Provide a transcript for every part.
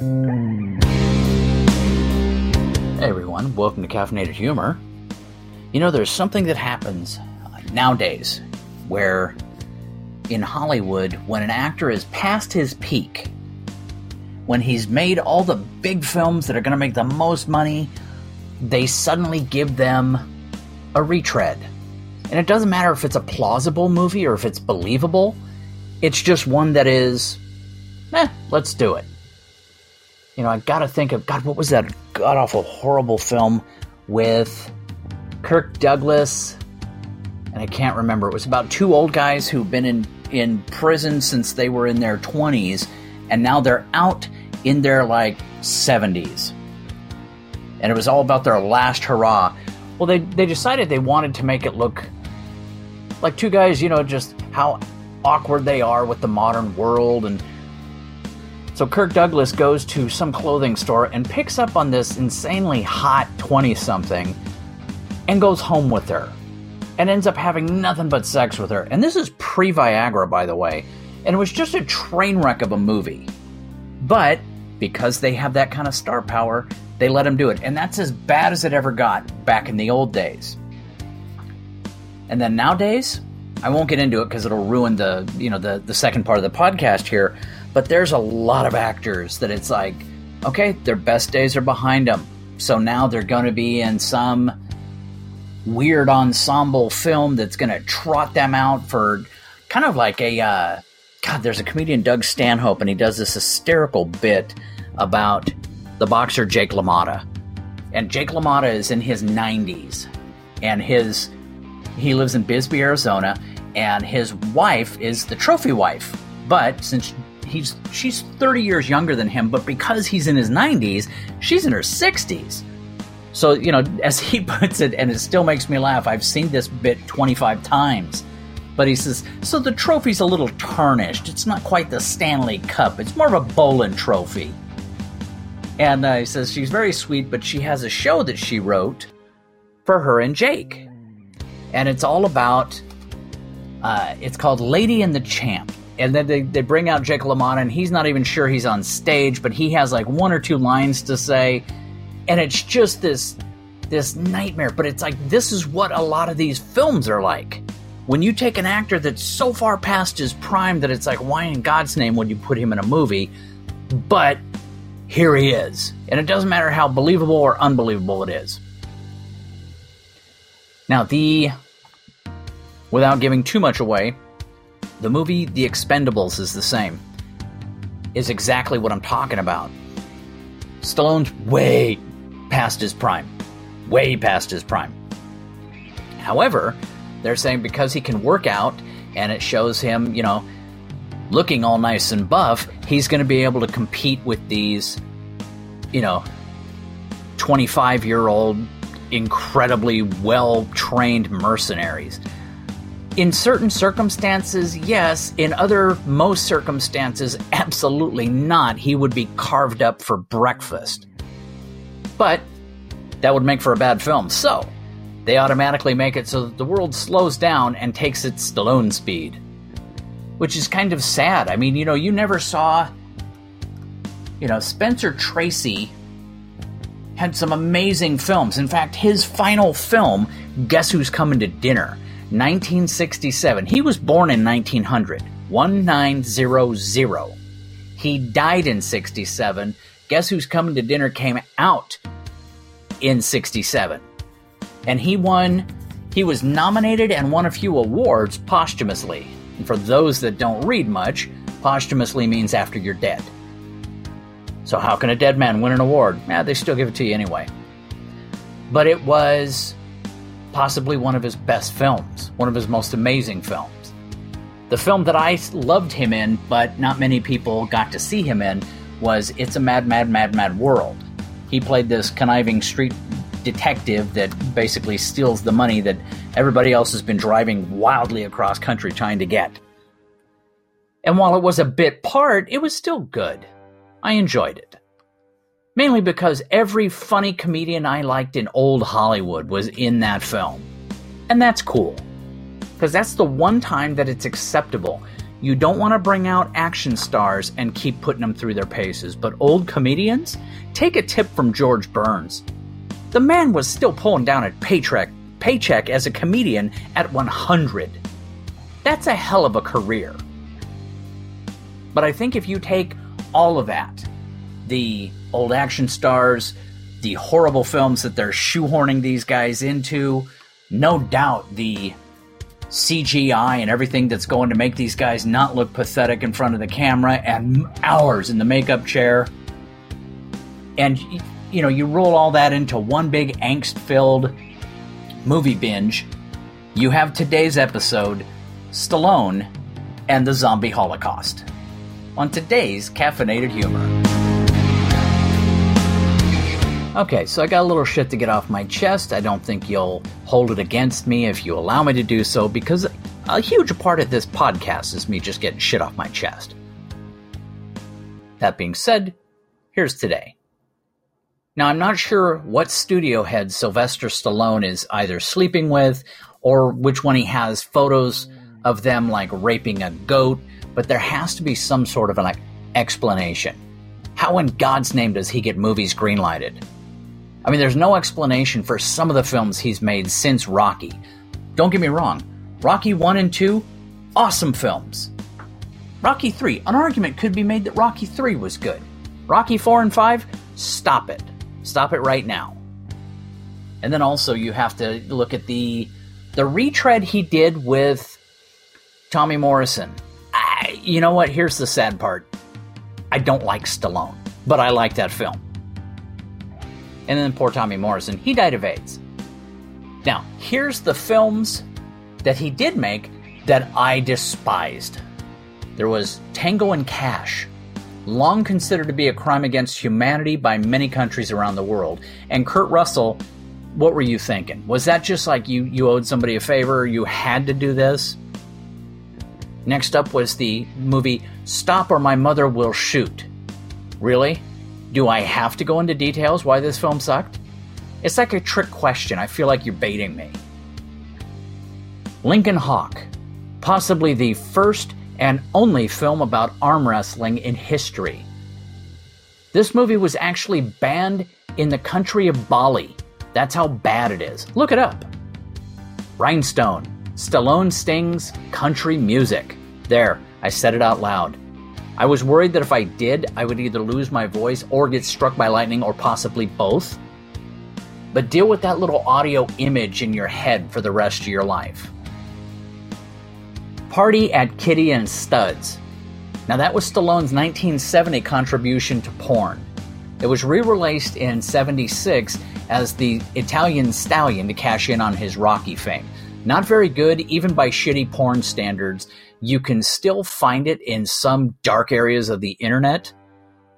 Hey everyone, welcome to Caffeinated Humor. You know, there's something that happens nowadays where in Hollywood, when an actor is past his peak, when he's made all the big films that are going to make the most money, they suddenly give them a retread. And it doesn't matter if it's a plausible movie or if it's believable. It's just one that is, let's do it. You know, I got to think of, God, what was that god-awful, horrible film with Kirk Douglas? And I can't remember. It was about two old guys who've been in prison since they were in their 20s, and now they're out in their, 70s. And it was all about their last hurrah. Well, they decided they wanted to make it look like two guys, just how awkward they are with the modern world. And so Kirk Douglas goes to some clothing store and picks up on this insanely hot 20-something and goes home with her and ends up having nothing but sex with her. And this is pre-Viagra, by the way. And it was just a train wreck of a movie. But because they have that kind of star power, they let him do it. And that's as bad as it ever got back in the old days. And then nowadays, I won't get into it because it'll ruin the second part of the podcast here. But there's a lot of actors that it's like, okay, their best days are behind them. So now they're going to be in some weird ensemble film that's going to trot them out for kind of like a... God, there's a comedian, Doug Stanhope, and he does this hysterical bit about the boxer Jake LaMotta. And Jake LaMotta is in his 90s. And he lives in Bisbee, Arizona. And his wife is the trophy wife. But since she's 30 years younger than him, but because he's in his 90s, she's in her 60s. So, as he puts it, and it still makes me laugh, I've seen this bit 25 times. But he says, so the trophy's a little tarnished. It's not quite the Stanley Cup. It's more of a bowling trophy. And he says she's very sweet, but she has a show that she wrote for her and Jake. And it's all about, it's called Lady and the Champ. And then they bring out Jake LaMotta, and he's not even sure he's on stage, but he has one or two lines to say. And it's just this nightmare. But it's this is what a lot of these films are like. When you take an actor that's so far past his prime that it's why in God's name would you put him in a movie? But... here he is. And it doesn't matter how believable or unbelievable it is. Now, without giving too much away, the movie The Expendables is the same. Is exactly what I'm talking about. Stallone's way past his prime. Way past his prime. However, they're saying because he can work out and it shows him, looking all nice and buff, he's going to be able to compete with these, 25-year-old, incredibly well-trained mercenaries. In certain circumstances, yes. In most circumstances, absolutely not. He would be carved up for breakfast. But that would make for a bad film. So they automatically make it so that the world slows down and takes its Stallone speed. Which is kind of sad. I mean, you never saw... Spencer Tracy had some amazing films. In fact, his final film, Guess Who's Coming to Dinner, 1967. He was born in 1900. 1900. He died in 67. Guess Who's Coming to Dinner came out in 67. And he was nominated and won a few awards posthumously. And for those that don't read much, posthumously means after you're dead. So how can a dead man win an award? They still give it to you anyway. But it was possibly one of his best films, one of his most amazing films. The film that I loved him in, but not many people got to see him in, was It's a Mad, Mad, Mad, Mad World. He played this conniving street detective that basically steals the money that everybody else has been driving wildly across country trying to get. And while it was a bit part, it was still good. I enjoyed it. Mainly because every funny comedian I liked in old Hollywood was in that film. And that's cool. Because that's the one time that it's acceptable. You don't want to bring out action stars and keep putting them through their paces, but old comedians? Take a tip from George Burns. The man was still pulling down a paycheck as a comedian at 100. That's a hell of a career. But I think if you take all of that, the old action stars, the horrible films that they're shoehorning these guys into, no doubt the CGI and everything that's going to make these guys not look pathetic in front of the camera and hours in the makeup chair. And, you know, you roll all that into one big angst-filled movie binge. You have today's episode, Stallone and the Zombie Holocaust, on today's Caffeinated Humor. Okay, so I got a little shit to get off my chest. I don't think you'll hold it against me if you allow me to do so, because a huge part of this podcast is me just getting shit off my chest. That being said, here's today. Now, I'm not sure what studio head Sylvester Stallone is either sleeping with or which one he has photos of them like raping a goat, but there has to be some sort of an explanation. How in God's name does he get movies greenlighted? I mean, there's no explanation for some of the films he's made since Rocky. Don't get me wrong. Rocky 1 and 2, awesome films. Rocky 3, an argument could be made that Rocky 3 was good. Rocky 4 and 5, stop it. Stop it right now. And then also you have to look at the retread he did with Tommy Morrison. You know what? Here's the sad part. I don't like Stallone, but I like that film. And then poor Tommy Morrison, he died of AIDS. Now, here's the films that he did make that I despised. There was Tango and Cash, long considered to be a crime against humanity by many countries around the world. And Kurt Russell, what were you thinking? Was that just like you owed somebody a favor, you had to do this? Next up was the movie Stop or My Mother Will Shoot. Really? Do I have to go into details why this film sucked? It's like a trick question. I feel like you're baiting me. Lincoln Hawk, possibly the first and only film about arm wrestling in history. This movie was actually banned in the country of Bali. That's how bad it is. Look it up. Rhinestone, Stallone sings country music. There, I said it out loud. I was worried that if I did, I would either lose my voice or get struck by lightning or possibly both. But deal with that little audio image in your head for the rest of your life. Party at Kitty and Studs. Now that was Stallone's 1970 contribution to porn. It was re-released in 76 as the Italian Stallion to cash in on his Rocky fame. Not very good, even by shitty porn standards. You can still find it in some dark areas of the internet,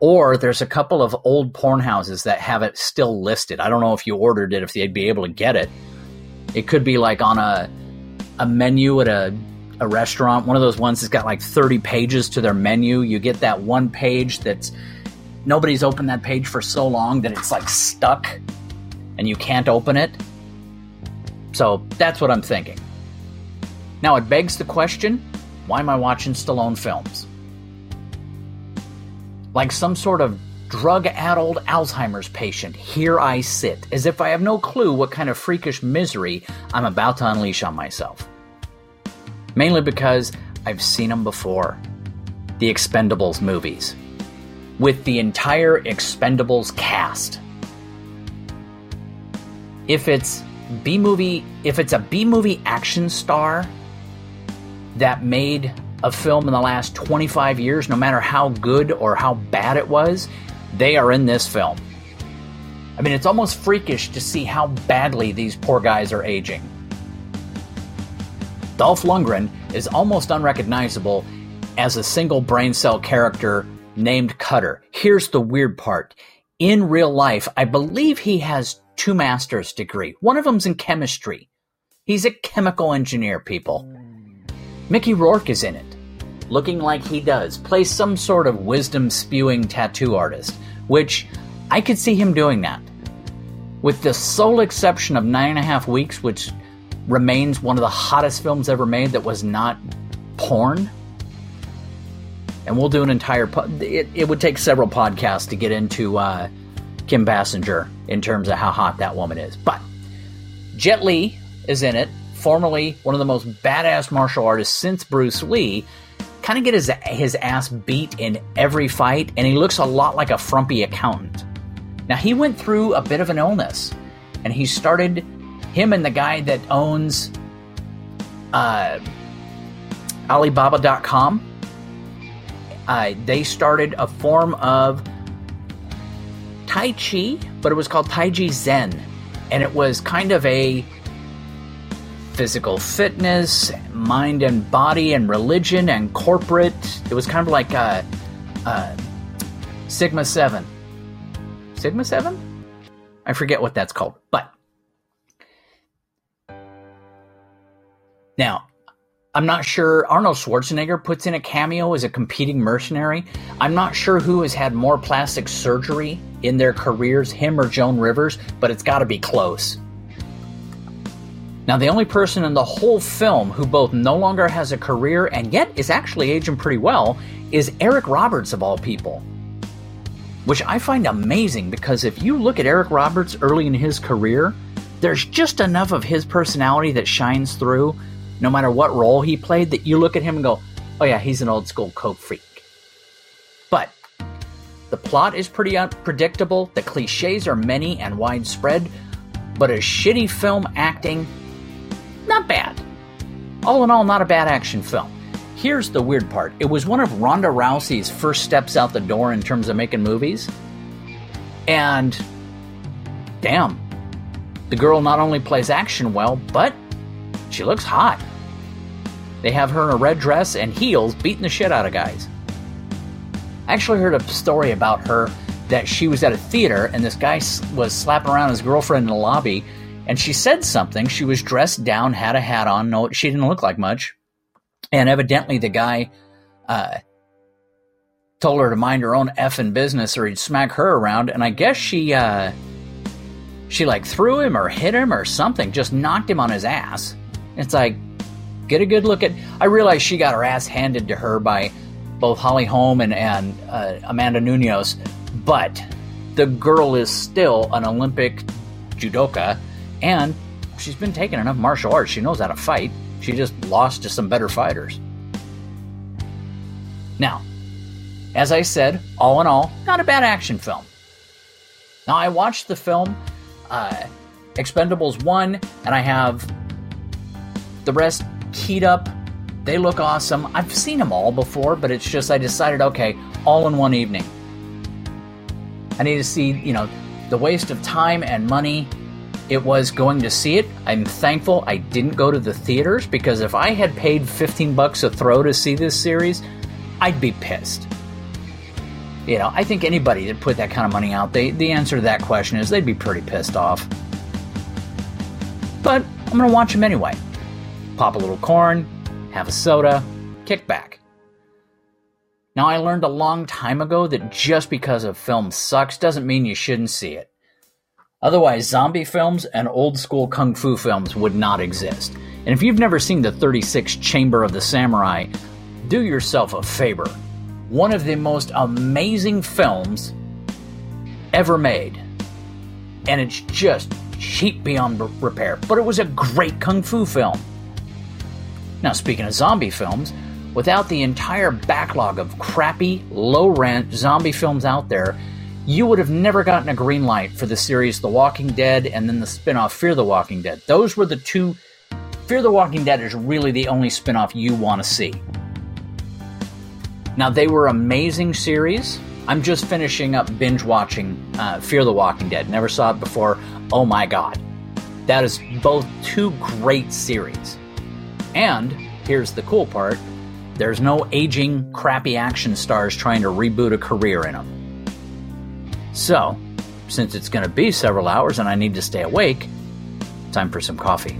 or there's a couple of old porn houses that have it still listed. I don't know if you ordered it, if they'd be able to get it. It could be like on a menu at a restaurant, one of those ones that's got like 30 pages to their menu. You get that one page that's nobody's opened that page for so long that it's like stuck and you can't open it. So that's what I'm thinking. Now it begs the question, why am I watching Stallone films? Like some sort of drug-addled Alzheimer's patient, here I sit, as if I have no clue what kind of freakish misery I'm about to unleash on myself. Mainly because I've seen them before. The Expendables movies. With the entire Expendables cast. If it's a B-movie action star that made a film in the last 25 years, no matter how good or how bad it was, they are in this film. I mean, it's almost freakish to see how badly these poor guys are aging. Dolph Lundgren is almost unrecognizable as a single brain cell character named Cutter. Here's the weird part. In real life, I believe he has 2 master's degree. One of them's in chemistry. He's a chemical engineer, people. Mickey Rourke is in it, looking like he does, plays some sort of wisdom-spewing tattoo artist, which I could see him doing that. With the sole exception of 9.5 Weeks, which remains one of the hottest films ever made that was not porn, And we'll do an entire it would take several podcasts to get into Kim Basinger in terms of how hot that woman is. But Jet Li is in it, formerly one of the most badass martial artists since Bruce Lee. Kind of get his ass beat in every fight, and he looks a lot like a frumpy accountant. Now, he went through a bit of an illness, and he started, him and the guy that owns Alibaba.com, they started a form of Tai Chi, but it was called Taiji Zen. And it was kind of a physical fitness, mind and body and religion and corporate. It was kind of like Sigma 7. Sigma 7? I forget what that's called. But now, I'm not sure. Arnold Schwarzenegger puts in a cameo as a competing mercenary. I'm not sure who has had more plastic surgery in their careers, him or Joan Rivers, but it's got to be close. Now, the only person in the whole film who both no longer has a career and yet is actually aging pretty well is Eric Roberts, of all people, which I find amazing, because if you look at Eric Roberts early in his career, there's just enough of his personality that shines through no matter what role he played, that you look at him and go, oh yeah, he's an old school coke freak. But the plot is pretty unpredictable, the cliches are many and widespread, but a shitty film acting, not bad. All in all, not a bad action film. Here's the weird part. It was one of Ronda Rousey's first steps out the door in terms of making movies. And damn, the girl not only plays action well, but she looks hot. They have her in a red dress and heels beating the shit out of guys. I actually heard a story about her that she was at a theater and this guy was slapping around his girlfriend in the lobby, and she said something. She was dressed down, had a hat on. No, she didn't look like much. And evidently the guy told her to mind her own effing business or he'd smack her around. And I guess she like threw him or hit him or something, just knocked him on his ass. It's like, get a good look at... I realize she got her ass handed to her by both Holly Holm and Amanda Nunes, but the girl is still an Olympic judoka, and she's been taking enough martial arts. She knows how to fight. She just lost to some better fighters. Now, as I said, all in all, not a bad action film. Now, I watched the film Expendables 1, and I have... the rest keyed up. They look awesome. I've seen them all before, but it's just I decided, okay, all in one evening. I need to see, the waste of time and money it was going to see it. I'm thankful I didn't go to the theaters, because if I had paid $15 a throw to see this series, I'd be pissed. I think anybody that put that kind of money out, the answer to that question is they'd be pretty pissed off. But I'm going to watch them anyway. Pop a little corn, have a soda, kick back. Now, I learned a long time ago that just because a film sucks doesn't mean you shouldn't see it. Otherwise, zombie films and old school kung fu films would not exist. And if you've never seen the 36th Chamber of the Samurai, do yourself a favor. One of the most amazing films ever made. And it's just cheap beyond repair. But it was a great kung fu film. Now, speaking of zombie films, without the entire backlog of crappy, low-rent zombie films out there, you would have never gotten a green light for the series The Walking Dead and then the spinoff Fear the Walking Dead. Those were the two... Fear the Walking Dead is really the only spinoff you want to see. Now, they were amazing series. I'm just finishing up binge-watching Fear the Walking Dead. Never saw it before. Oh my god. That is both two great series. And here's the cool part, there's no aging, crappy action stars trying to reboot a career in them. So, since it's going to be several hours and I need to stay awake, time for some coffee.